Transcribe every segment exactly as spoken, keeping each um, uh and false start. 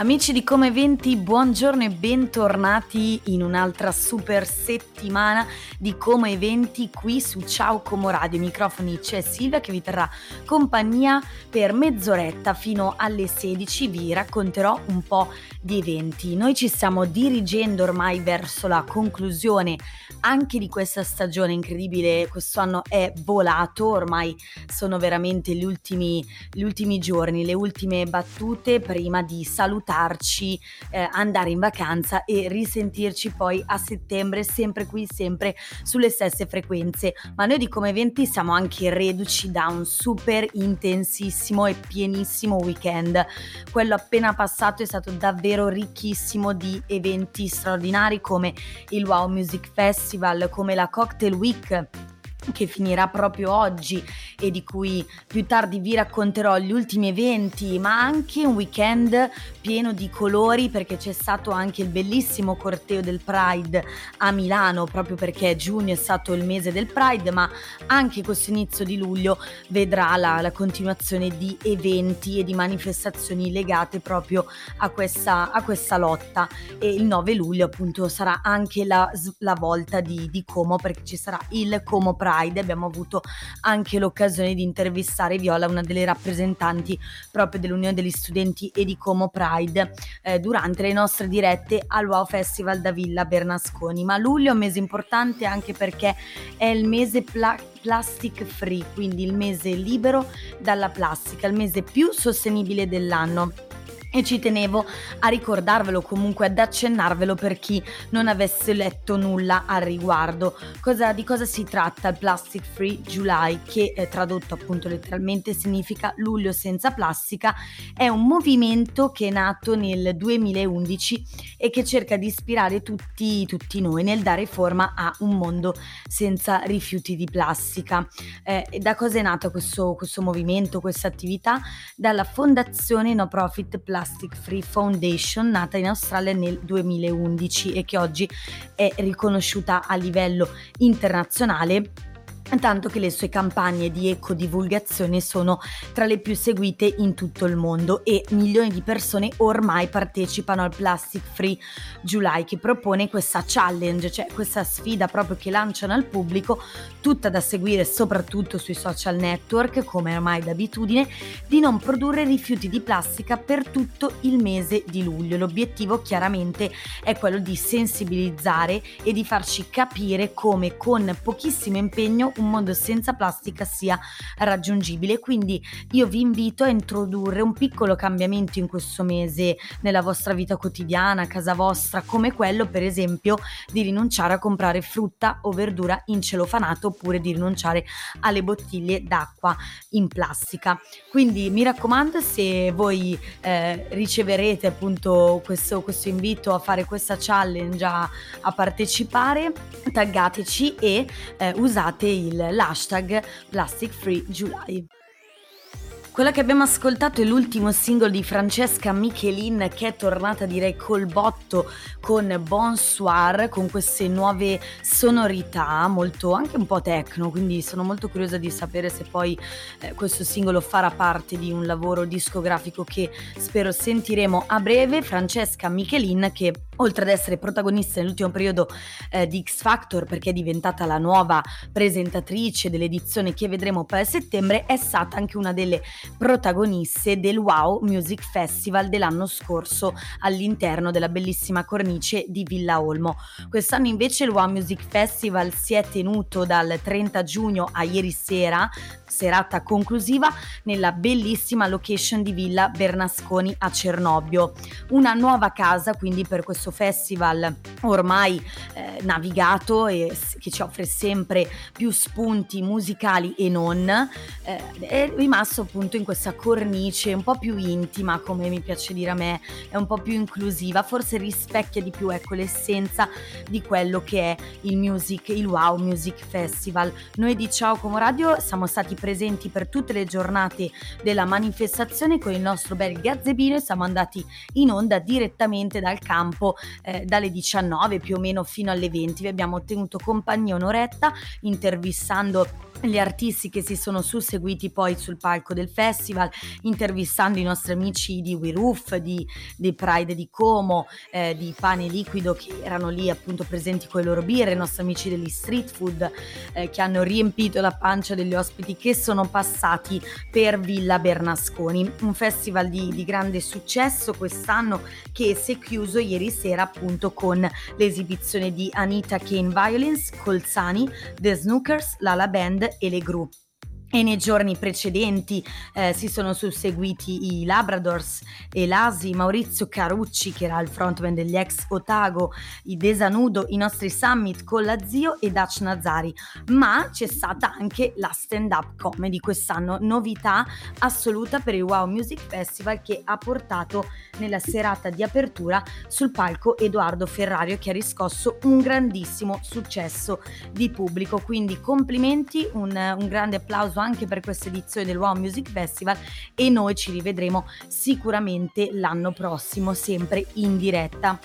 Amici di Come Eventi, buongiorno e bentornati in un'altra super settimana di Come Eventi qui su Ciao Como Radio. Ai microfoni c'è Silvia che vi terrà compagnia per mezz'oretta fino alle sedici, vi racconterò un po' di eventi. Noi ci stiamo dirigendo ormai verso la conclusione anche di questa stagione incredibile, quest'anno è volato, ormai sono veramente gli ultimi, gli ultimi giorni, le ultime battute prima di salutare. Eh, andare in vacanza e risentirci poi a settembre, sempre qui, sempre sulle stesse frequenze. Ma noi di Come Eventi siamo anche reduci da un super intensissimo e pienissimo weekend. Quello appena passato è stato davvero ricchissimo di eventi straordinari come il Wow Music Festival, come la Cocktail Week che finirà proprio oggi e di cui più tardi vi racconterò gli ultimi eventi, ma anche un weekend pieno di colori perché c'è stato anche il bellissimo corteo del Pride a Milano, proprio perché giugno è stato il mese del Pride, ma anche questo inizio di luglio vedrà la, la continuazione di eventi e di manifestazioni legate proprio a questa, a questa lotta. E il nove luglio appunto sarà anche la, la volta di, di Como, perché ci sarà il Como Pride. Abbiamo avuto anche l'occasione di intervistare Viola, una delle rappresentanti proprio dell'Unione degli Studenti e di Como Pride, eh, durante le nostre dirette al Wow Festival da Villa Bernasconi. Ma luglio è un mese importante anche perché è il mese pla- Plastic Free, quindi il mese libero dalla plastica, il mese più sostenibile dell'anno. E ci tenevo a ricordarvelo, comunque ad accennarvelo per chi non avesse letto nulla al riguardo. Cosa, di cosa si tratta il Plastic Free July, che eh, tradotto appunto letteralmente significa luglio senza plastica? È un movimento che è nato nel duemilaundici e che cerca di ispirare tutti, tutti noi nel dare forma a un mondo senza rifiuti di plastica. Eh, da cosa è nato questo, questo movimento, questa attività? Dalla fondazione no profit Plastic Plastic Free Foundation, nata in Australia nel duemilaundici e che oggi è riconosciuta a livello internazionale, tanto che le sue campagne di ecodivulgazione sono tra le più seguite in tutto il mondo e milioni di persone ormai partecipano al Plastic Free July, che propone questa challenge, cioè questa sfida proprio che lanciano al pubblico, tutta da seguire soprattutto sui social network come ormai d'abitudine, di non produrre rifiuti di plastica per tutto il mese di luglio. L'obiettivo chiaramente è quello di sensibilizzare e di farci capire come con pochissimo impegno un mondo senza plastica sia raggiungibile. Quindi io vi invito a introdurre un piccolo cambiamento in questo mese nella vostra vita quotidiana, a casa vostra, come quello per esempio di rinunciare a comprare frutta o verdura in celofanato oppure di rinunciare alle bottiglie d'acqua in plastica. Quindi mi raccomando, se voi eh, riceverete appunto questo, questo invito a fare questa challenge, a, a partecipare, taggateci e eh, usate il l'hashtag Plastic Free July. Quella che abbiamo ascoltato è l'ultimo singolo di Francesca Michelin, che è tornata direi col botto con Bonsoir, con queste nuove sonorità molto, anche un po' techno, quindi sono molto curiosa di sapere se poi eh, questo singolo farà parte di un lavoro discografico che spero sentiremo a breve. Francesca Michelin, che oltre ad essere protagonista nell'ultimo periodo eh, di X Factor, perché è diventata la nuova presentatrice dell'edizione che vedremo poi a settembre, è stata anche una delle protagoniste del Wow Music Festival dell'anno scorso all'interno della bellissima cornice di Villa Olmo. Quest'anno invece il Wow Music Festival si è tenuto dal trenta giugno a ieri sera, serata conclusiva, nella bellissima location di Villa Bernasconi a Cernobbio. Una nuova casa quindi per questo festival ormai eh, navigato e che ci offre sempre più spunti musicali e non, eh, è rimasto appunto in questa cornice un po' più intima, come mi piace dire a me, è un po' più inclusiva, forse rispecchia di più, ecco, l'essenza di quello che è il music, il Wow Music Festival. Noi di Ciao Como Radio siamo stati presenti per tutte le giornate della manifestazione con il nostro bel gazzebino e siamo andati in onda direttamente dal campo eh, dalle diciannove più o meno fino alle venti. Vi abbiamo tenuto compagnia un'oretta intervistando gli artisti che si sono susseguiti poi sul palco del festival, intervistando i nostri amici di We Roof, di, di Pride di Como, eh, di Pane Liquido, che erano lì appunto presenti con le loro birre, i nostri amici degli street food eh, che hanno riempito la pancia degli ospiti che sono passati per Villa Bernasconi. Un festival di, di grande successo quest'anno, che si è chiuso ieri sera appunto con l'esibizione di Anita Kane Violins, Colzani, The Snookers, La La Band e Le Gru. E nei giorni precedenti eh, si sono susseguiti i Labradors e Lasi, Maurizio Carucci, che era il frontman degli ex Otago, i Desanudo, i nostri Summit con la Zio e Dutch Nazari. Ma c'è stata anche la stand-up comedy quest'anno, novità assoluta per il Wow Music Festival, che ha portato nella serata di apertura sul palco Edoardo Ferrario, che ha riscosso un grandissimo successo di pubblico. Quindi complimenti, un, un grande applauso anche per questa edizione del Wow Music Festival, e noi ci rivedremo sicuramente l'anno prossimo, sempre in diretta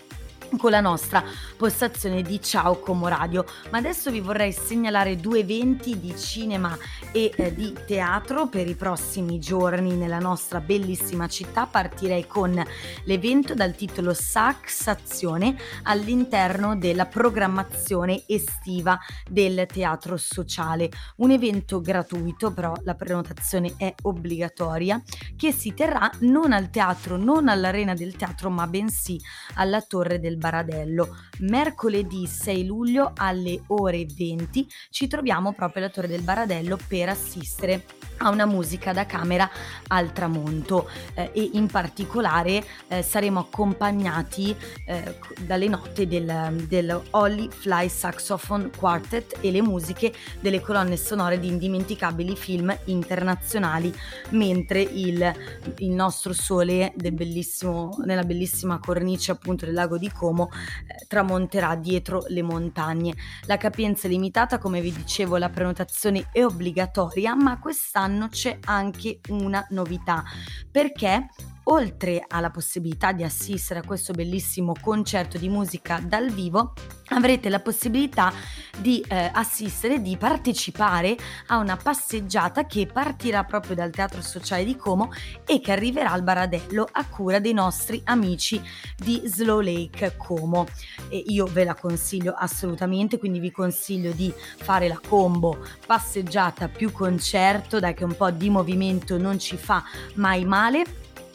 con la nostra postazione di Ciao Como Radio. Ma adesso vi vorrei segnalare due eventi di cinema e eh, di teatro per i prossimi giorni nella nostra bellissima città. Partirei con l'evento dal titolo Saxazione, all'interno della programmazione estiva del Teatro Sociale, un evento gratuito, però la prenotazione è obbligatoria, che si terrà non al teatro, non all'arena del teatro, ma bensì alla Torre del Baradello. Mercoledì sei luglio alle ore venti ci troviamo proprio alla Torre del Baradello per assistere a una musica da camera al tramonto eh, e in particolare eh, saremo accompagnati eh, dalle note del, del Holly Fly Saxophone Quartet e le musiche delle colonne sonore di indimenticabili film internazionali, mentre il, il nostro sole del bellissimo, nella bellissima cornice appunto del lago di Como eh, tramonterà dietro le montagne. La capienza è limitata, come vi dicevo la prenotazione è obbligatoria, ma quest'anno c'è anche una novità, perché oltre alla possibilità di assistere a questo bellissimo concerto di musica dal vivo, avrete la possibilità di eh, assistere, di partecipare a una passeggiata che partirà proprio dal Teatro Sociale di Como e che arriverà al Baradello a cura dei nostri amici di Slow Lake Como. E io ve la consiglio assolutamente, quindi vi consiglio di fare la combo passeggiata più concerto, dai che un po' di movimento non ci fa mai male.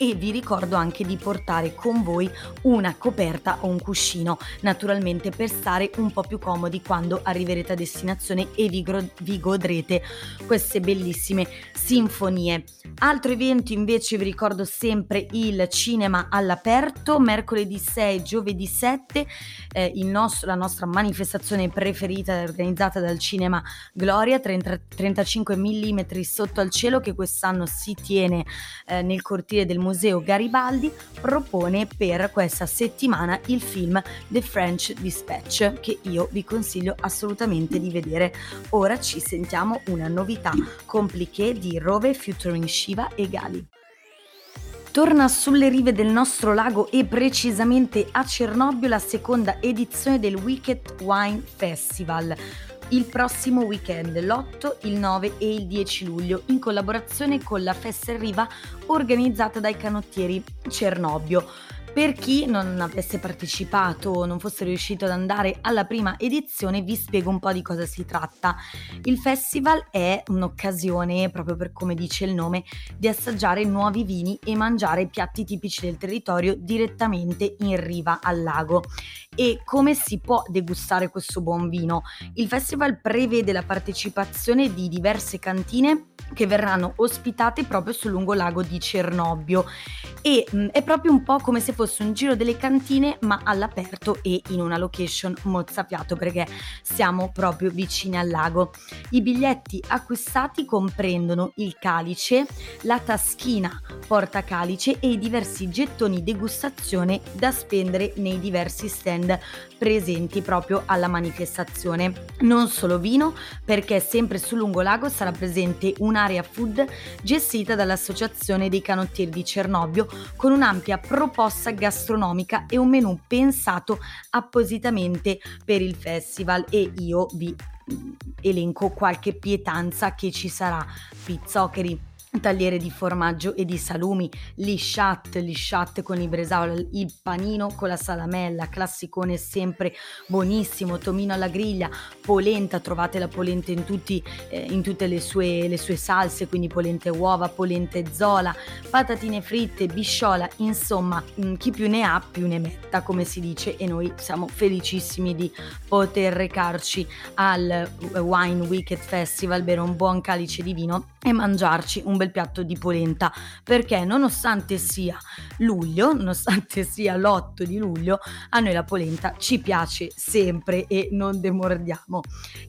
E vi ricordo anche di portare con voi una coperta o un cuscino, naturalmente, per stare un po' più comodi quando arriverete a destinazione e vi, gro- vi godrete queste bellissime sinfonie. Altro evento invece, vi ricordo sempre il cinema all'aperto, mercoledì sei, giovedì sette, eh, il nostro, la nostra manifestazione preferita organizzata dal cinema Gloria, trenta, trentacinque millimetri sotto al cielo, che quest'anno si tiene eh, nel cortile del museo Museo Garibaldi, propone per questa settimana il film The French Dispatch, che io vi consiglio assolutamente di vedere. Ora ci sentiamo una novità, Compliqué di Rove featuring Shiva e Gali. Torna sulle rive del nostro lago e precisamente a Cernobbio la seconda edizione del Wicked Wine Festival. Il prossimo weekend, l'otto, il nove e il dieci luglio, in collaborazione con la festa in riva organizzata dai canottieri Cernobbio. Per chi non avesse partecipato o non fosse riuscito ad andare alla prima edizione, vi spiego un po' di cosa si tratta. Il festival è un'occasione, proprio per come dice il nome, di assaggiare nuovi vini e mangiare piatti tipici del territorio direttamente in riva al lago. E come si può degustare questo buon vino? Il festival prevede la partecipazione di diverse cantine che verranno ospitate proprio sul lungolago di Cernobbio, e mh, è proprio un po' come se fosse un giro delle cantine, ma all'aperto e in una location mozzafiato, perché siamo proprio vicini al lago. I biglietti acquistati comprendono il calice, la taschina porta calice e i diversi gettoni degustazione da spendere nei diversi stand presenti proprio alla manifestazione. Non solo vino, perché sempre su Lungolago sarà presente un'area food gestita dall'Associazione dei Canottieri di Cernobbio, con un'ampia proposta gastronomica e un menù pensato appositamente per il festival, e io vi elenco qualche pietanza che ci sarà: pizzoccheri, tagliere di formaggio e di salumi, lisciat, lisciat con i bresaola, il panino con la salamella, classicone sempre buonissimo, tomino alla griglia, polenta, trovate la polenta in, tutti, eh, in tutte le sue, le sue salse, quindi polenta e uova, polenta e zola, patatine fritte, bisciola, insomma mh, chi più ne ha più ne metta, come si dice, e noi siamo felicissimi di poter recarci al Wine Wicked Festival, bere un buon calice di vino e mangiarci un bel piatto di polenta, perché nonostante sia luglio, nonostante sia l'otto di luglio, a noi la polenta ci piace sempre e non demordiamo.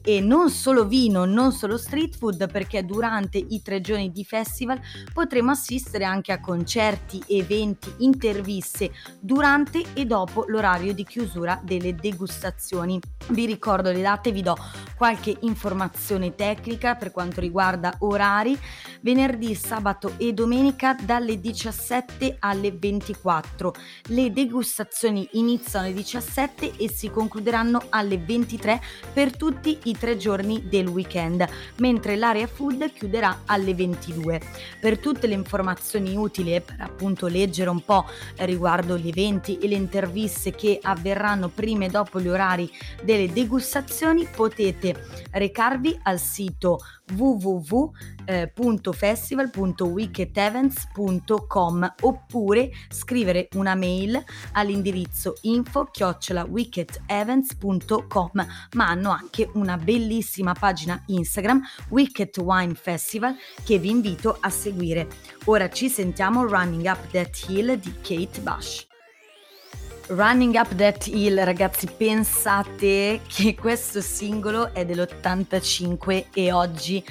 E non solo vino, non solo street food, perché durante i tre giorni di festival potremo assistere anche a concerti, eventi, interviste durante e dopo l'orario di chiusura delle degustazioni. Vi ricordo le date, vi do qualche informazione tecnica per quanto riguarda orari: venerdì, sabato e domenica dalle diciassette alle ventiquattro. Le degustazioni iniziano alle diciassette e si concluderanno alle ventitré per tutti i tre giorni del weekend, mentre l'area food chiuderà alle ventidue. Per tutte le informazioni utili e per appunto leggere un po' riguardo gli eventi e le interviste che avverranno prima e dopo gli orari delle degustazioni, potete recarvi al sito w w w punto festival punto wicked events punto com oppure scrivere una mail all'indirizzo info chiocciola wicked events punto com, ma hanno anche una bellissima pagina Instagram, Wicked Wine Festival, che vi invito a seguire. Ora ci sentiamo Running Up That Hill di Kate Bush. Running Up That Hill, ragazzi, pensate che questo singolo è dell'ottantacinque e oggi,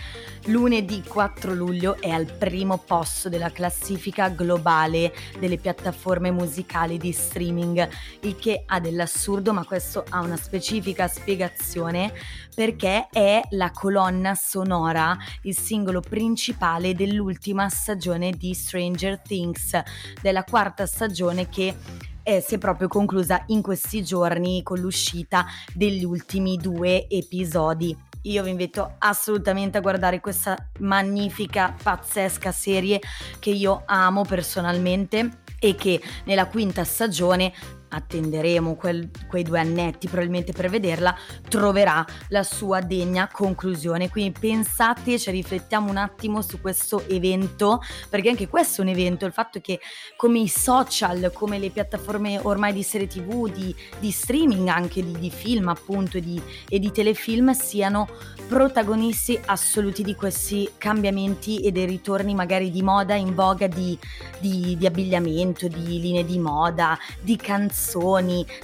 lunedì quattro luglio, è al primo posto della classifica globale delle piattaforme musicali di streaming, il che ha dell'assurdo, ma questo ha una specifica spiegazione, perché è la colonna sonora, il singolo principale dell'ultima stagione di Stranger Things, della quarta stagione che Eh, si è proprio conclusa in questi giorni con l'uscita degli ultimi due episodi. Io vi invito assolutamente a guardare questa magnifica, pazzesca serie che io amo personalmente e che nella quinta stagione attenderemo quel, quei due annetti probabilmente per vederla, troverà la sua degna conclusione. Quindi pensate, cioè riflettiamo un attimo su questo evento, perché anche questo è un evento, il fatto che come i social, come le piattaforme ormai di serie tv, di, di streaming anche, di, di film appunto e di, e di telefilm, siano protagonisti assoluti di questi cambiamenti e dei ritorni magari di moda, in voga di, di, di abbigliamento, di linee di moda, di canzoni,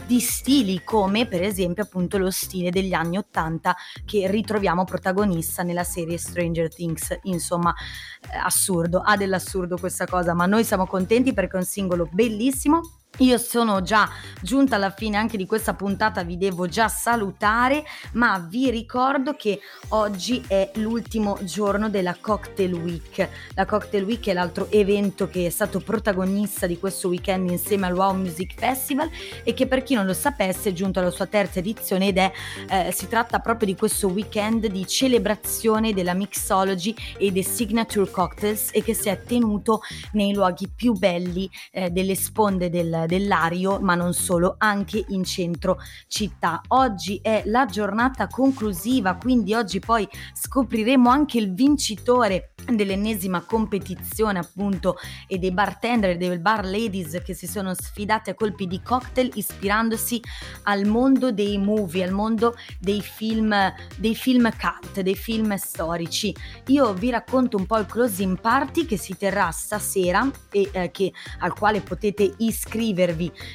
di stili, come per esempio appunto lo stile degli anni ottanta che ritroviamo protagonista nella serie Stranger Things. Insomma, assurdo, ha dell'assurdo questa cosa, ma noi siamo contenti perché è un singolo bellissimo. Io sono già giunta alla fine anche di questa puntata, vi devo già salutare, ma vi ricordo che oggi è l'ultimo giorno della Cocktail Week. La Cocktail Week è l'altro evento che è stato protagonista di questo weekend insieme al Wow Music Festival e che, per chi non lo sapesse, è giunto alla sua terza edizione ed è eh, si tratta proprio di questo weekend di celebrazione della mixology e dei signature cocktails, e che si è tenuto nei luoghi più belli eh, delle sponde del dell'Ario, ma non solo, anche in centro città. Oggi è la giornata conclusiva, quindi oggi poi scopriremo anche il vincitore dell'ennesima competizione appunto e dei bartender e dei bar ladies che si sono sfidate a colpi di cocktail, ispirandosi al mondo dei movie, al mondo dei film, dei film cult, dei film storici. Io vi racconto un po' il closing party che si terrà stasera e eh, che, al quale potete iscrivervi.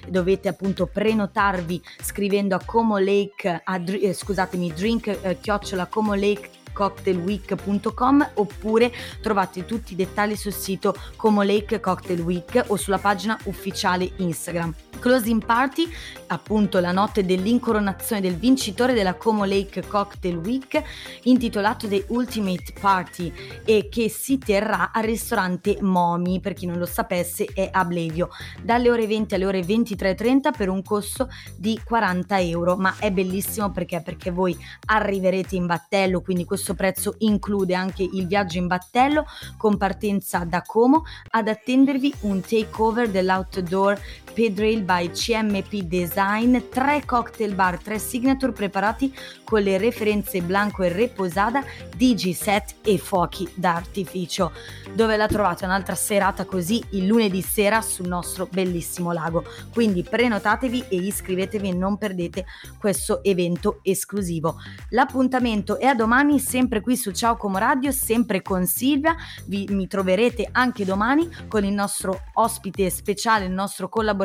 Dovete appunto prenotarvi scrivendo a Como Lake a, eh, scusatemi drink eh, chiocciola Como Lake cocktail week punto com oppure trovate tutti i dettagli sul sito Como Lake Cocktail Week o sulla pagina ufficiale Instagram. Closing Party, appunto la notte dell'incoronazione del vincitore della Como Lake Cocktail Week, intitolato The Ultimate Party, e che si terrà al ristorante Momi, per chi non lo sapesse è a Blevio, dalle ore venti alle ore ventitré e trenta, per un costo di quaranta euro. Ma è bellissimo perché perché voi arriverete in battello, quindi questo prezzo include anche il viaggio in battello con partenza da Como, ad attendervi un takeover dell'outdoor Pedrail by C M P Design, tre cocktail bar, tre signature preparati con le referenze Blanco e Reposada, D J set e fuochi d'artificio. Dove la trovate? Un'altra serata così il lunedì sera sul nostro bellissimo lago, quindi prenotatevi e iscrivetevi e non perdete questo evento esclusivo. L'appuntamento è a domani, sempre qui su Ciao Como Radio, sempre con Silvia. Vi, mi troverete anche domani con il nostro ospite speciale, il nostro collaboratore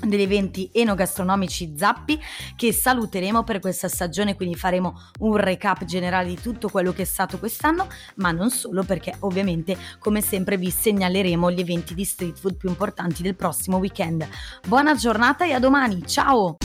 degli eventi enogastronomici Zappi, che saluteremo per questa stagione, quindi faremo un recap generale di tutto quello che è stato quest'anno, ma non solo, perché ovviamente come sempre vi segnaleremo gli eventi di street food più importanti del prossimo weekend. Buona giornata e a domani, ciao!